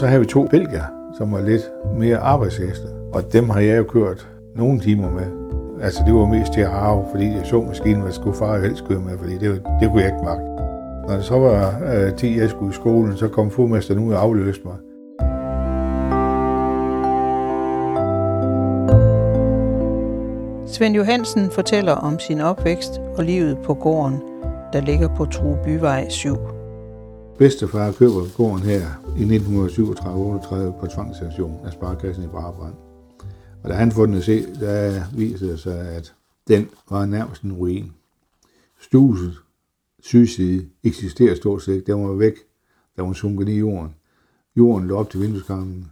Så havde vi to belgier, som var lidt mere arbejdsheste, og dem har jeg jo kørt nogle timer med. Altså det var mest til at arve, fordi jeg så maskinen, hvad skulle far helst køre med, fordi det kunne jeg ikke magte. Når det så var 10, jeg skulle i skolen, så kom fodmesteren ud og afløste mig. Svend Johansen fortæller om sin opvækst og livet på gården, der ligger på True Byvej 7. Bedstefar køber gården her i 1937-38 på tvangsstation af sparekassen i Brahebrand. Og da han får den at se, der viser det sig, at den var nærmest en ruin. Stuset, sydside, eksisterer stort set. Den var væk. Der var sunket i jorden. Jorden lå op til vindueskarmen.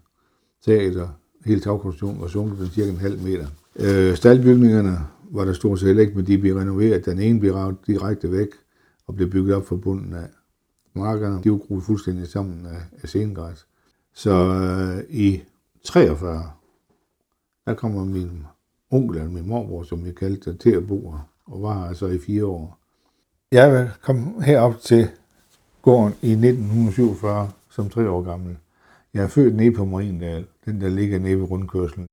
Taget og hele tagkonstruktionen var sunket på cirka en halv meter. Staldbygningerne var der stort set ikke, men de blev renoveret. Den ene blev ravet direkte væk og blev bygget op fra bunden af. Markerne, de var groet fuldstændig sammen af sengræs. Så i 43, der kommer min onkel eller min morbror, som jeg kaldte det, til at bo og var altså i 4 år. Jeg kom herop til gården i 1947 som 3 år gammel. Jeg er født nede på Mariendal, den der ligger nede ved rundkørslen.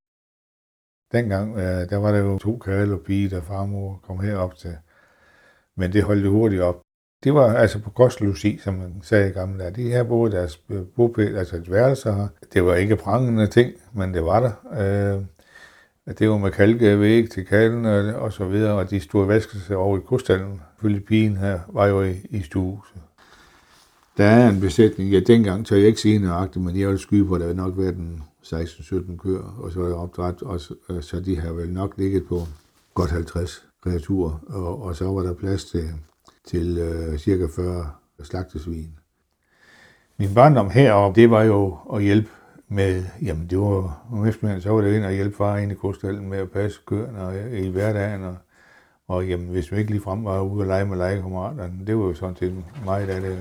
Dengang, der var der jo 2 kærlige piger, der farmor kom herop til. Men det holdt det hurtigt op. Det var altså på Kostelussi, som man sagde i gamle dage. De her boede deres bopæl, altså et værelse her. Det var ikke prangende ting, men det var der. Det var med kalkevæg til kalden og så videre, og de stod og vaskede sig over i Kostalmen. Filippinen her var jo i stuehuset. Der er en besætning. Ja, dengang tør jeg ikke sige nøjagtigt, men jeg vil skyde på, at der vil nok være den 16-17 køer, og så var der opdræt, og så de har vel nok ligget på godt 50 kreaturer, og så var der plads til cirka 40 slagtesvin. Min barndom heroppe, det var jo at hjælpe med, jamen det var om eftermiddagen, så var det ind og hjælpe far ind i kostalden med at passe køerne i hverdagen, og jamen hvis vi ikke ligefrem var ude og lege med legekammeraterne, det var jo sådan set meget af det.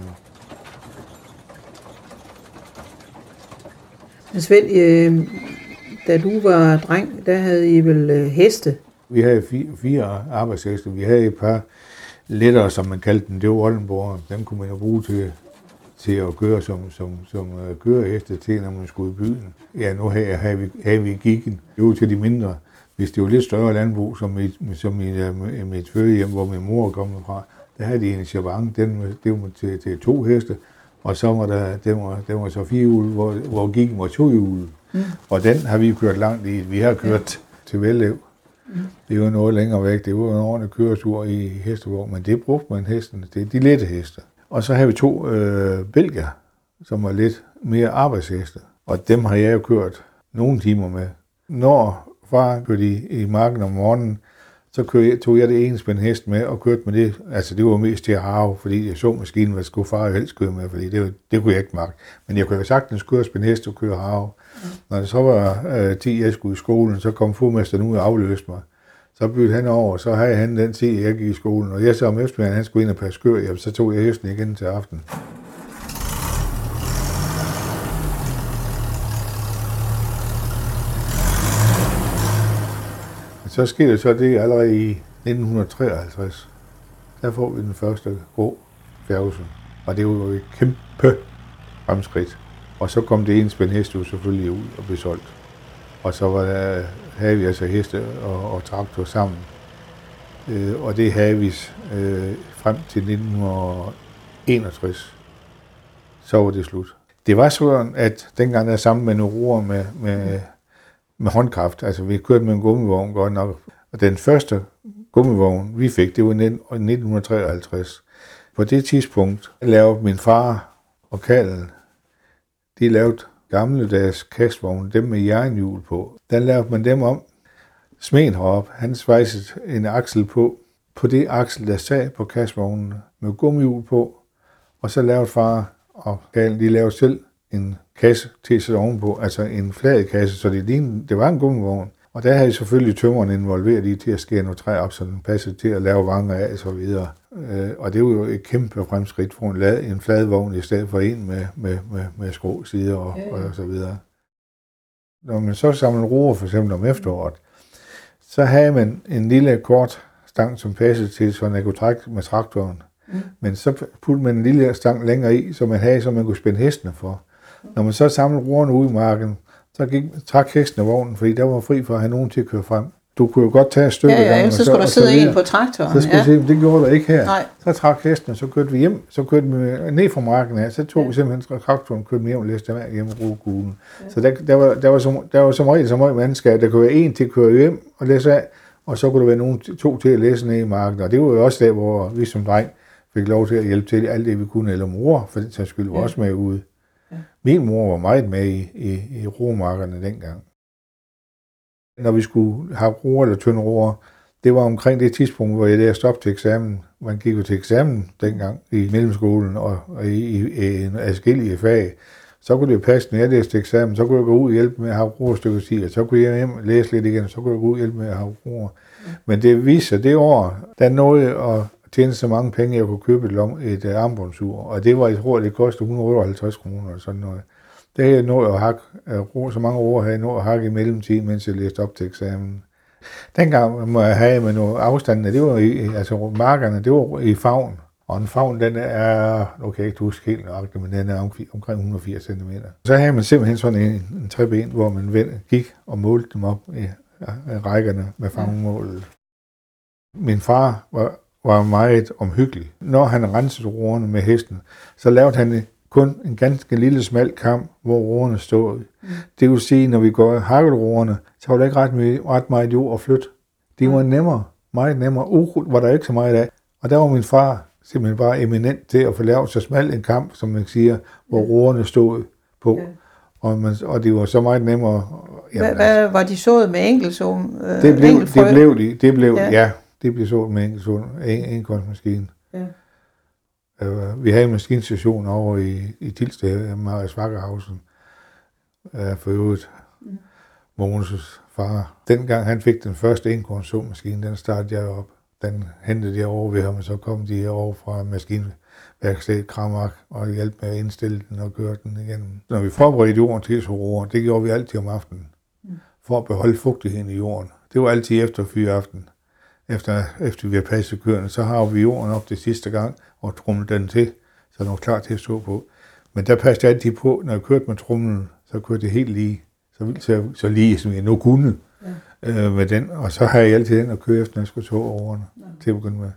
Svend, da du var dreng, der havde I vel heste? Vi havde 4 arbejdsheste. Vi havde et par lettere, som man kaldte dem. Det var Oldenborg. Dem kunne man jo bruge til at køre som køreheste til, når man skulle i byen. Ja, nu havde vi giggen. Det var til de mindre. Hvis det var lidt større landbrug, som i mit fødehjem, hvor min mor kom fra, der havde de en chavang. Det var til 2 heste. Og så var der, den var så 4 hjul, hvor gik var 2 hjul. Mm. Og den har vi kørt langt i. Vi har kørt til Vellev. Mm. Det var noget længere væk. Det var en ordentlig køretur i Hesteborg, men det brugte man hesten. Det er de lette heste. Og så havde vi 2 belgier, som var lidt mere arbejdsheste. Og dem har jeg jo kørt nogle timer med. Når far kørte i marken om morgenen, så tog jeg det ene spænd hest med og kørte med det. Altså det var mest til at arve, fordi jeg så maskinen, hvad skulle far helst køre med, fordi det kunne jeg ikke magte. Men jeg kunne jo sagtens køre spænd hest og køre arve. Når det så var 10, jeg skulle i skolen, så kom fodmesteren ud og afløste mig. Så byttede han over, så havde han den 10, jeg gik i skolen. Og jeg så om eftermiddagen, han skulle ind og passe køer, så tog jeg hesten igen til aften. Så skete så det allerede i 1953. Der får vi den første grå Fergusson. Og det var jo et kæmpe fremskridt. Og så kom det ene spænd heste jo selvfølgelig ud og blev solgt. Og så havde vi altså heste og traktor sammen. Og det havde vi frem til 1961. Så var det slut. Det var sådan, at dengang der sammen med nogle roer med håndkraft. Altså, vi kørte med en gummivogn godt nok. Og den første gummivogn, vi fik, det var i 1953. På det tidspunkt lavede min far og Kallen, de lavede gammeldags kastvogne, dem med jernhjul på. Der lavede man dem om. Smeden herop, han svejsede en aksel på det aksel, der sad på kastvognen med gummihjul på. Og så lavede far og Kallen, de lavede selv en kasse til at sætte ovenpå, altså en flad kasse, så det var en gummivogn. Og der havde jeg selvfølgelig tømmeren involveret i til at skære nogle træ op, så den passede til at lave vanger af og så videre. Og det var jo et kæmpe fremskridt for en fladvogn i stedet for en med skrå sider og så videre. Når man så samlede roer for eksempel om efteråret, så havde man en lille kort stang, som passede til, så man kunne trække med traktoren. Men så puttede man en lille stang længere i, så man kunne spænde hestene for. Når man så samlede roerne ud i marken, så trak heksene vognen, fordi der var fri for at have nogen til at køre frem. Du kunne jo godt tage et stykke. Ja, så skulle der sidde en på traktoren. Så skulle ja. Se, det gjorde der ikke her. Nej. Så trak hesten, så kørte vi hjem, så kørte vi ned fra marken her, så tog vi simpelthen traktoren, kørte vi hjem og læste hver hjem og bruge kuglen. Ja. Så der var som regel så meget mandskab, der kunne være en til at køre hjem og læse af, og så kunne der være nogen to til at læse ned i marken. Og det var jo også der, hvor vi som dreng fik lov til at hjælpe til alt det, vi kunne, eller mor, for det skyld var også med ude. Ja. Min mor var meget med i romarkerne dengang. Når vi skulle have roer eller tynde roer, det var omkring det tidspunkt, hvor jeg der stoppede til eksamen. Man gik jo til eksamen dengang i mellemskolen og i en adskillige fag. Så kunne det jo passe, når jeg læste til eksamen, så kunne jeg gå ud og hjælpe med at have roer stykker, så kunne jeg hjem og læse lidt igen, så kunne jeg gå ud og hjælpe med at have roer. Men det viser det år, der nåede at tjene så mange penge, jeg kunne købe et armbåndsur. Og det var, jeg tror, det kostede 158 kroner eller sådan noget. Der havde jeg nået at hakke, så mange år havde jeg nået at hakke i mellemtiden, mens jeg læste op til eksamen. Dengang havde man jo afstandene, det var altså markerne, det var i favn. Og en favn, den er, nu kan jeg ikke huske helt nøjagtigt, men den er omkring 180 cm. Så havde man simpelthen sådan en treben, hvor man gik og målte dem op i rækkerne med favnmålet. Min far var meget omhyggelig. Når han rensede roerne med hesten, så lavede han kun en ganske lille smal kamp, hvor roerne stod. Det vil sige, når vi går og hakkede roerne, så var der ikke ret meget jord at flytte. Det var nemmere, meget nemmere. Ukrudt var der ikke så meget af. Og der var min far simpelthen bare eminent til at få lavet så smal en kamp, som man siger, hvor roerne stod på. Ja. Og det var så meget nemmere. Hvad var de sået med enkeltsåen? Det blev sået med enkeltsåen. Enkeltmaskinen. Ja. Vi havde en maskinstation over i Tilsdæve, Marius Svakkerhausen, for øvrigt Mogens' far. Dengang han fik den første enkornsåmaskine, den startede jeg op. Den hentede jeg over ved ham, og så kom de over fra maskinværkstedet Kramak og hjalp med at indstille den og køre den igennem. Når vi forberedte jorden til roer, det gjorde vi altid om aftenen, for at beholde fugtigheden i jorden. Det var altid efter fyraften. Efter vi har passet køerne, så har vi jorden op det sidste gang og trumlet den til, så den var klar til at stå på. Men der passede jeg altid på, når jeg kørte med trumlen, så kørte det helt lige, så lige som jeg nu kunne med den. Og så har jeg altid den at køre efter, når jeg skulle tåge årene til at begynde med.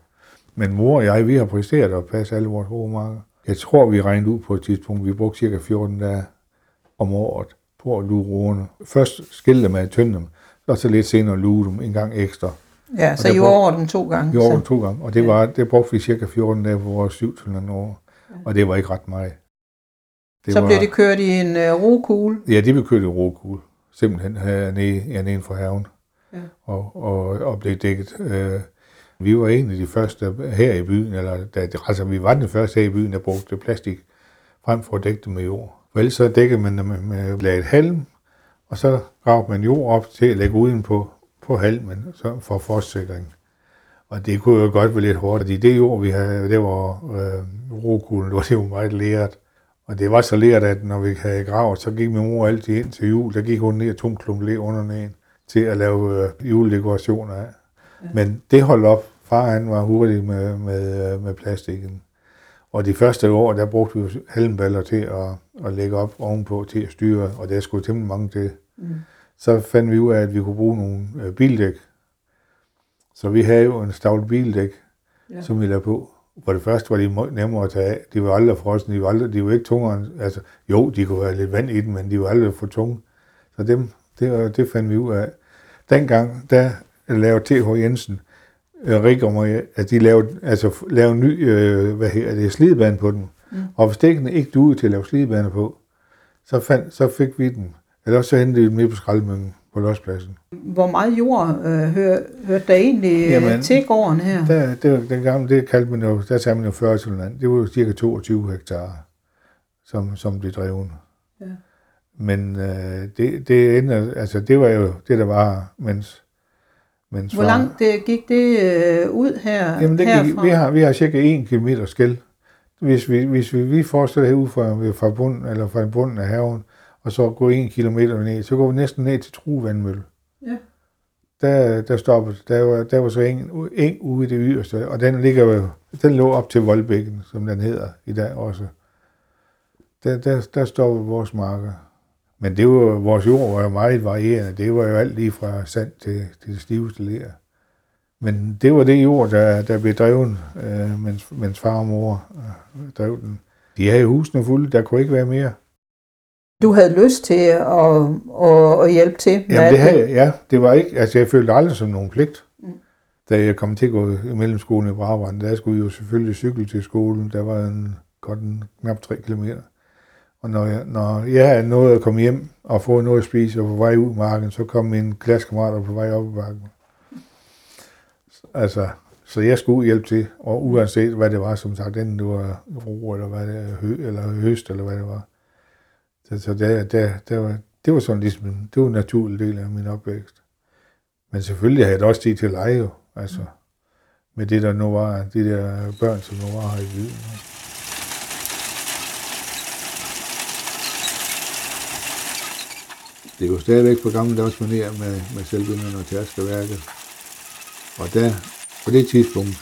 Men mor og jeg, vi har præsteret at passe alle vores roemarker. Jeg tror, vi regnede ud på et tidspunkt, vi brugte cirka 14 dage om året på at luge roerne. Først skilte dem af, tynde dem, og så lidt senere luge dem en gang ekstra. Ja, så I over den 2 gange. I over den 2 gange, og det brugte vi cirka 14 dage på vores 700 år, og det var ikke ret meget. Så blev det kørt i en rokugle? Ja, det blev kørt i en rokugle, simpelthen nede fra haven, og blev dækket. Vi var egentlig de første her i byen, vi var den første her i byen, der brugte plastik frem for at dække det med jord. Vel, så dækkede man med laget halm, og så gravede man jord op til at lægge uden på halmen for frostsikring. Og det kunne jo godt være lidt hårdt, fordi det jord, vi havde, det var rokuglen, det var meget læret. Og det var så læret, at når vi havde gravet, så gik min mor altid ind til jul. Der gik hun ned og tog en klump ler under en til at lave juledekorationer af. Ja. Men det holdt op. Far han var hurtig med plastikken. Og de første år, der brugte vi halmballer til at lægge op ovenpå til at styre, og der skulle temmelig mange til. Mm. Så fandt vi ud af, at vi kunne bruge nogle bildæk. Så vi havde jo en stavl bildæk, som vi lavede på. For det første var de nemmere at tage af. De var aldrig frosne, de var ikke tungere. Altså, jo, de kunne være lidt vand i dem, men de var aldrig for tunge. Så det fandt vi ud af. Dengang, der lavede T.H. Jensen, Rik og Maria, at de lavede ny slidebane på dem. Mm. Og hvis dækkene ikke duede til at lave slidebane på, så fik vi dem. Eller så hentede vi dem ned på skraldemøngen på lodspladsen. Hvor meget jord hørte der egentlig til gården her? Det kaldte man jo, der sagde man jo 40 land. Det var jo cirka 22 hektar, som blev drevet. Ja. Men det endte, altså det var jo det, der var, mens hvor langt gik det ud her? Jamen det herfra? Vi har cirka 1 kilometer skel. Hvis vi fortsætter herude fra bunden, eller fra bunden af haven, og så gå 1 kilometer ned, så går vi næsten ned til True Vandmølle. Ja. Der stoppede, der var så eng ude i det yderste, og den lå op til Voldbækken, som den hedder i dag også. Der står vores marker. Men det var, vores jord var jo meget varierende. Det var jo alt lige fra sand til det stiveste ler. Men det var det jord, der blev drevet, mens far og mor drev den. De havde husene fulde, der kunne ikke være mere. Du havde lyst til at hjælpe til? Jamen det havde, ja, det var ikke. Altså jeg følte aldrig som nogen pligt. Da jeg kom til at gå i mellemskolen i Brahebrand, der skulle jeg jo selvfølgelig cykle til skolen. Der var knap 3 kilometer. Og når jeg havde nået at komme hjem og få noget at spise og på vej ud i marken, så kom min klassekammerater på vej op i marken. Altså, så jeg skulle hjælpe til, og uanset hvad det var, som sagt, enten det var ro, eller hvad det var, eller høst, eller hvad det var. Så det var sådan ligesom, det var en naturlig del af min opvækst. Men selvfølgelig havde jeg også tid til at lege jo, altså, med det der nu var, de der børn, som nu var her i byen. Det er jo stadigvæk på gammeldags manér med selvbinderne og tærskerværket. Og der, på det tidspunkt,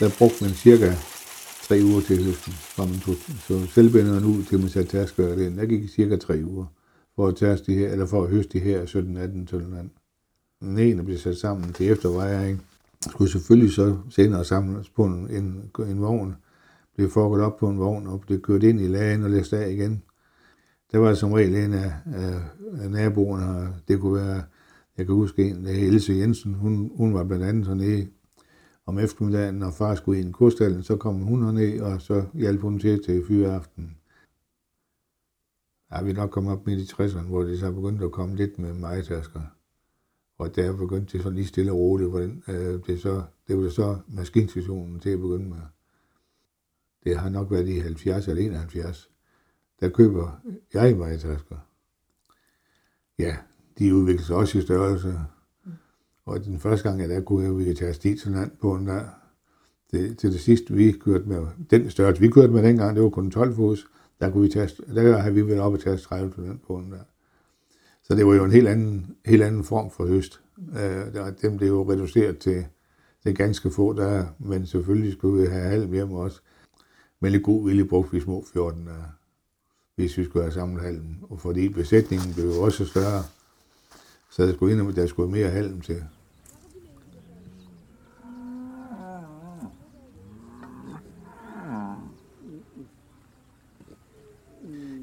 der brugte man cirka 3 uger til høsten, fra man tog selvbinderne ud, til man satte tærskerværket ind. Der gik cirka 3 uger for at tærske de her, eller for at høste de her 17-18. Den ene blev sat sammen til eftervejring. Skulle selvfølgelig så senere samles på en vogn. Blev forgået op på en vogn, og blev kørt ind i lagen og læst af igen. Der var som regel en af naboerne, og det kunne være, jeg kan huske en, Else Jensen, hun var blandt andet hernede om eftermiddagen, når far skulle ind i kostallen, så kom hun hernede, og så hjalp hun til fyreaftenen. Ja, vi nok kom op midt i 60'erne, hvor det så begyndte at komme lidt med majetasker. Og der begyndte det så lige stille og roligt, hvordan det var så maskinstationen til at begynde med. Det har nok været i 70 eller 71. Der køber jeg majetasker. Ja, de udvikler sig også i størrelse. Og den første gang, jeg der kunne, vi tage stilsland på den der. Til det sidste, vi kørte med, den størrelse, vi kørte med dengang, det var kun 12 fods. Der havde vi været oppe og tage 30 på den der. Så det var jo en helt anden form for høst. Dem blev jo reduceret til ganske få der, men selvfølgelig skulle vi have halm hjemme også. Men i god vilje brugte vi små 14 der. Hvis vi skulle have samlet halmen, og fordi besætningen blev jo også større, så der skulle mere halm til.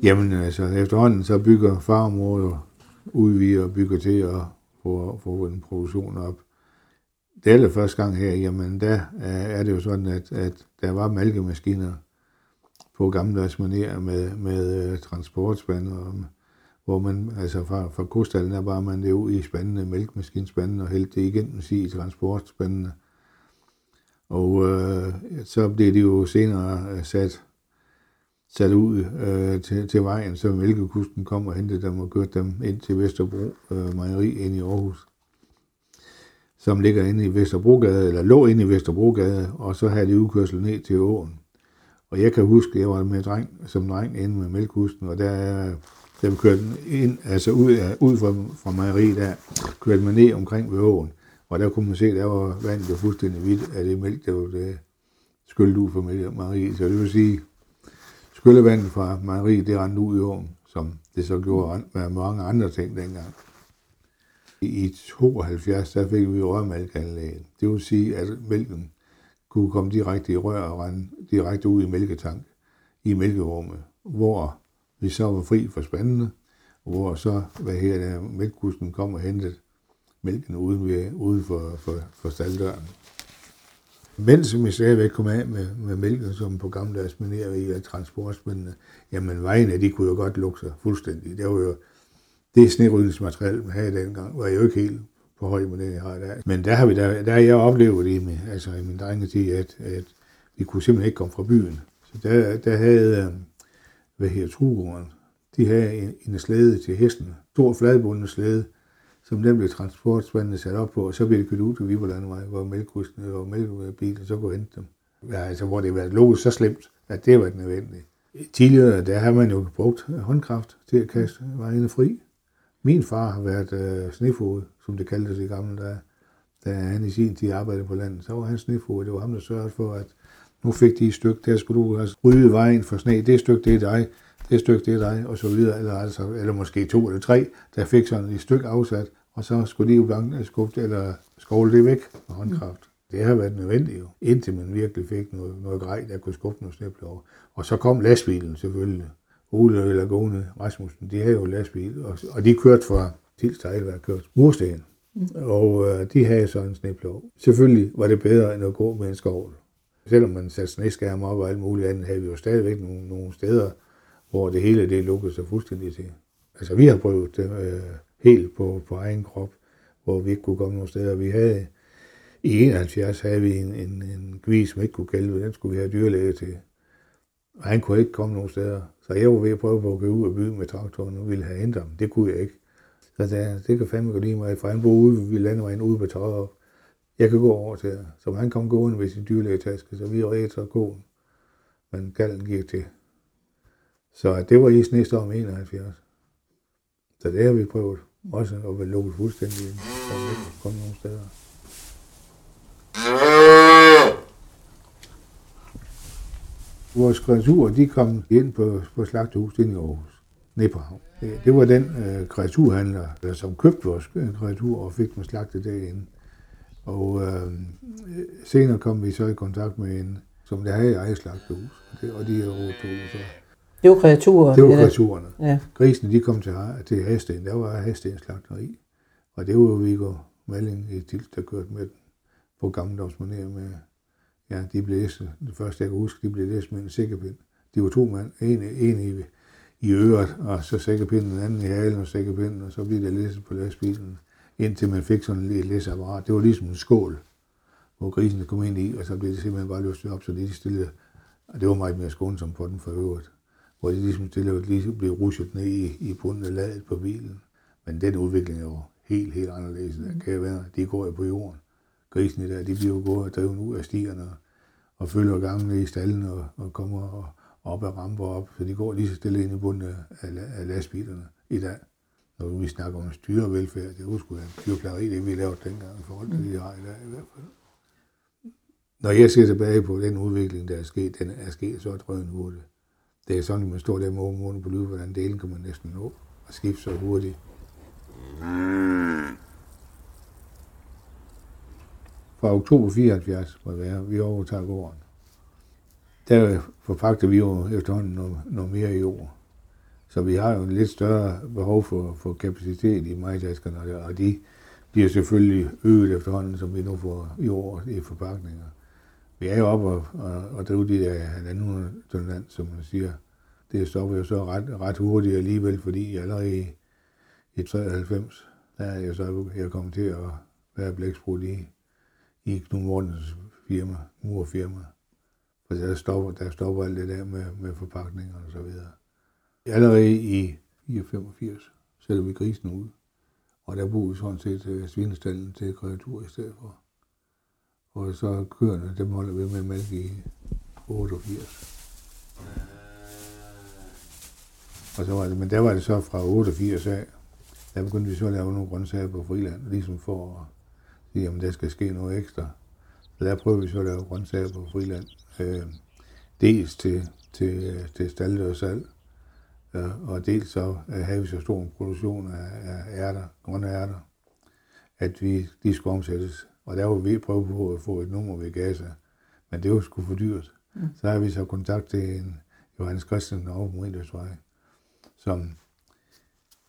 Jamen altså, efterhånden så bygger far og mor jo udvider og bygger til at få en produktion op. Det allerførste gang her, jamen der er det jo sådan, at der var malkemaskiner, på gammeldags manér med transportspande, hvor man, altså fra kostallen, der var man det ud i spandene, mælkemaskinspanden, og hældte det igennem sig i transportspandene. Og så blev det jo senere sat ud til vejen, så mælkekusten kom og hentede dem og kørte dem ind til Vesterbro mejeri ind i Aarhus, som ligger inde i Vesterbrogade, eller lå inde i Vesterbrogade, og så havde de udkørsel ned til åen. Og jeg kan huske, at jeg var med dreng inde med mælkehusten, og der kørte ind, altså ud fra mejeriet der, kørte man ned omkring ved åen, og der kunne man se, at der var vandet jo fuldstændig hvidt af det mælk, der var skyllet ud fra mejeriet. Så det vil sige, skyllevandet fra mejeriet, det rendte ud i åen, som det så gjorde med mange andre ting dengang. I 72, der fik vi rørmælkanlæg. Det vil sige, at mælken kunne komme direkte i rør og rende direkte ud i mælketank, i mælkerummet, hvor vi så var fri for spandene, og hvor så, mælkekusten kom og hentede mælken ude for stalddøren. Mens vi stadigvæk kom af med mælken, som på gammeldags manér i transportspændene, jamen vejene, de kunne jo godt lukke sig fuldstændig. Det var jo det snerydningsmateriale, man havde dengang, var jo ikke helt på højde med det, jeg har i dag. Men der har jeg oplevet det i min drengetid, at vi kunne simpelthen ikke komme fra byen. Så der havde, Trugården, de havde en slæde til hesten, stor fladbundende slæde, som den blev transportspandene sat op på, og så blev det kørt ud til Viberlandevejen, hvor mælkekusten og mælkebilen så kunne hente dem. Ja, altså, hvor det havde været lukket så slemt, at det var nødvendigt. Tidligere, der har man jo brugt håndkraft til at kaste vejene fri. Min far har været snefod, som det kaldtes i gamle dage. Da han i sin tid arbejdede på landet, så var han snefod. Det var ham, der sørgede for, at nu fik de et stykke, der skulle du rydde vejen for sne. Det stykke, det er dig. det stykke, det er dig, og så videre, eller måske to eller tre, der fik sådan et stykke afsat, og så skulle de jo langt skubbe eller skovle det væk med håndkraft. Mm. Det har været nødvendigt jo, indtil man virkelig fik noget grej, der kunne skubbe nogle snæbler over. Og så kom lastbilen selvfølgelig. Ole og Lagone, Rasmussen, de havde jo lastbil, og de kørte fra Tils Tejlvær, kørte mursten. Mm. Og de havde sådan en sneplov. Selvfølgelig var det bedre end at gå med en skovl. Selvom man satte sneskærme op og alt muligt andet, havde vi jo stadigvæk nogle steder, hvor det hele det lukkede sig fuldstændig til. Altså vi har prøvet det helt på egen krop, hvor vi ikke kunne komme nogle steder. Vi havde i 71 havde vi en gvis, som ikke kunne gælde, den skulle vi have dyrlæge til. Og han kunne ikke komme nogen steder. Så jeg var ved at prøve på at gå ud af byen med traktoren og ville have hentet ham. Det kunne jeg ikke. Så sagde han, det kan fandme godt lide mig, for han bor ude ved landevejen ude på tøjet. Jeg kan gå over til her. Så han kom gående med sin dyrlægetaske, så vi redte og gående. Men galden gik til. Så det var i snestorm 71. Så det har vi prøvet. Også at være lukket fuldstændig ind, så vi ikke kom nogen steder. Vores kreaturer, de kom ind på slagtehuset inde i Aarhus. Nipperhavn. Det var den kreaturhandler, som købte vores kreaturer og fik dem slagtet derinde. Og senere kom vi så i kontakt med en, som der havde i eget slagtehus, og de her rådtog så. Det var kreaturer? Det var kreaturerne. Ja. Grisene, de kom til Hasten. Der var Hastens slagteri. Og det var jo Viggo Maling i Tils, der kørte med den på gammeldomsmanér med, ja, de blev æslet. Det første, jeg kan huske, de blev æslet med en sikkerpind. De var to mand. En i øret, og så sækkerpinden, den anden i halen og sækkerpinden, og så blev der læsset på lastbilen, indtil man fik sådan et læsapparat. Det var ligesom en skål, hvor grisene kom ind i, og så blev det simpelthen bare løftet op, så de stillede, og det var meget mere skånsomt for den for øvrigt, hvor de ligesom stille blev russet ned i bunden af ladet på bilen. Men den udvikling er jo helt anderledes. Der kan være, de går jo på jorden. Grisene der, de bliver jo gået og drevet ud af stierne, og følger gangene i stallen, og kommer og op ad ramper op, så de går lige så stille ind i bunden af lastbilerne i dag. Når vi snakker om styrevelfærd, det er jo sgu da dyrplageri, det vi lavede dengang i forhold til det, vi har i dag i hvert fald. Når jeg ser tilbage på den udvikling, der er sket, den er sket så drøn hurtigt. Det er sådan, at man står der med åben munden på lyd, hvordan delen kan man næsten nå og skifte så hurtigt. Fra oktober 74 må det være, vi overtager gården. Der forpagter vi jo efterhånden noget mere jord. Så vi har jo en lidt større behov for kapacitet i majtaskerne, og de bliver selvfølgelig øget efterhånden, som vi nu får jord i forpagtninger. Vi er jo oppe og driver de der 1.500 ton land, som man siger. Det stopper jo så ret hurtigt alligevel, fordi allerede i 93, der er jeg så kommet til at være blæksprut i Knud Mortens firma, murfirma. For der stopper alt det der med forpakninger og så videre. Allerede i 1985 sætter vi grisen ud, og der bruger vi sådan set svinestallen til kreatur i stedet for. Og så køerne, dem holder vi med mælk i 88. Og så var det, men der var det så fra 88 af, der begyndte vi så at lave nogle grøntsager på friland, ligesom for at sige, om der skal ske noget ekstra. Så der prøvede vi så at lave grøntsager på friland. Dels til stalde og salg, og dels så havde vi så stor en produktion af ærter, grønne ærter, at de skulle omsættes. Og der var vi prøve på at få et nummer ved Gaza, men det var sgu for dyrt. Mm. Så havde vi så kontakt til en Johannes Christensen over på Indersvej, som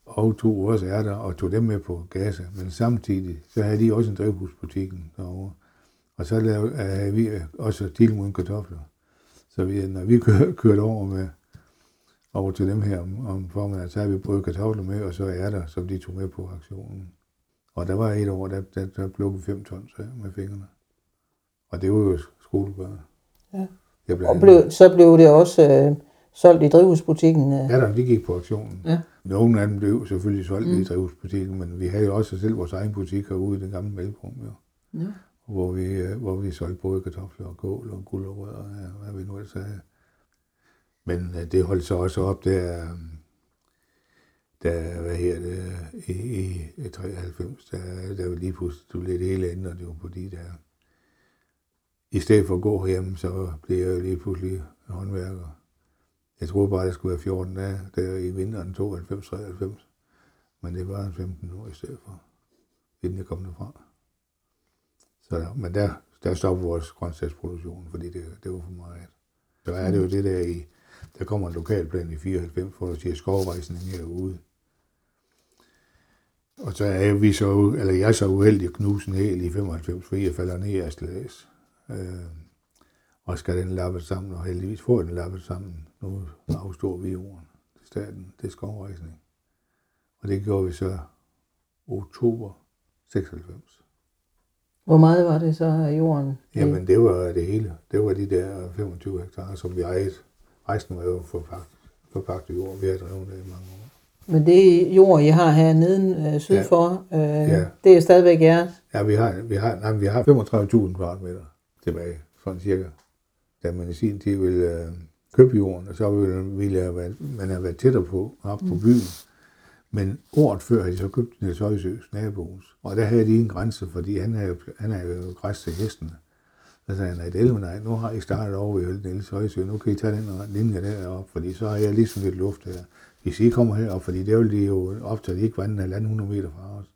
overtog vores ærter og tog dem med på Gaza. Men samtidig så havde de også en drivhusbutikken derovre. Og så havde vi også tilmodende kartofler. Så når vi kørte over til dem her om formiddagen, så havde vi både kartofler med, og så ærter, som de tog med på aktionen. Og der var et år, der plukkede 5 tons med fingrene. Og det var jo skolebørn. Ja. Så blev det også solgt i drivhusbutikken? Ja, der, de gik på aktionen. Ja. Nogle af dem blev selvfølgelig solgt i drivhusbutikken, men vi havde jo også selv vores egen butik herude i den gamle Vellev. Ja. Hvor vi solgte både kartofler og kål og gulerødder og hvad vi nu ellers havde. Men det holdt så også op der i 93, der var lige pludselig lidt hele andet, og det var fordi der. I stedet for at gå hjem, så blev jeg lige pludselig håndværker. Jeg troede bare, at det skulle være 14 dage, der i vinteren 92-93. Men det var 15 år i stedet for, inden jeg kom derfra. Så, men der stoppede vores grøntsagsproduktion, fordi det var for meget. Så er det jo det der i, der kommer en lokalplan i 94, hvor der siger skovrejsning herude. Og så er vi så, eller jeg så uheldig at knuse en hæl i 95, fordi jeg falder ned af slæs. Og skal den lappe sammen, og heldigvis får den lappet sammen. Nu afstår vi jorden til staten. Det er skovrejsning. Og det gjorde vi så oktober 96. Hvor meget var det så af jorden? Jamen, det var det hele. Det var de der 25 hektar, som vi ejede. Resten var jo forpagtet jord. Vi har drevet det i mange år. Men det jord, I har her neden sydfor, ja. Det er stadigvæk jeres? Ja, vi har 35.000 kvadratmeter tilbage, sådan cirka. Da man i sin tid ville købe jorden, og så ville man have været tættere på, op på byen. Men året før havde de så købt Niels Højesøs nabohus, og der havde de en grænse, fordi han havde jo græs til hestene. Så sagde han, at nej, nu har I startet over i Niels Højesø, nu kan I tage den linje deroppe, fordi så har jeg ligesom lidt luft her. Hvis I kommer herop, fordi det ville de jo optage, at de ikke var 100 meter fra os,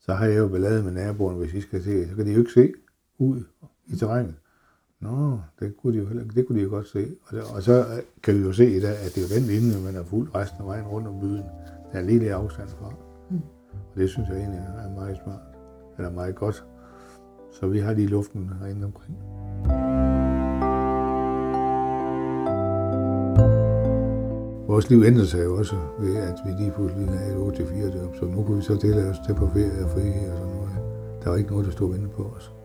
så har jeg jo belaget med naboerne, hvis I skal se, så kan de jo ikke se ud i terrænet. Nå, det kunne de jo godt se. Og så kan vi jo se i dag, at det er jo den linje, man har fulgt resten af vejen rundt om byen. Der er lige lidt afstand fra. Og det synes jeg egentlig er meget smart, eller meget godt. Så vi har lige luften herinde omkring. Vores liv ændrede sig jo også ved, at vi lige pludselig havde et 8-4 job, så nu kunne vi så dele os til på ferie og fri og sådan noget. Der var ikke noget, der stod vente på os.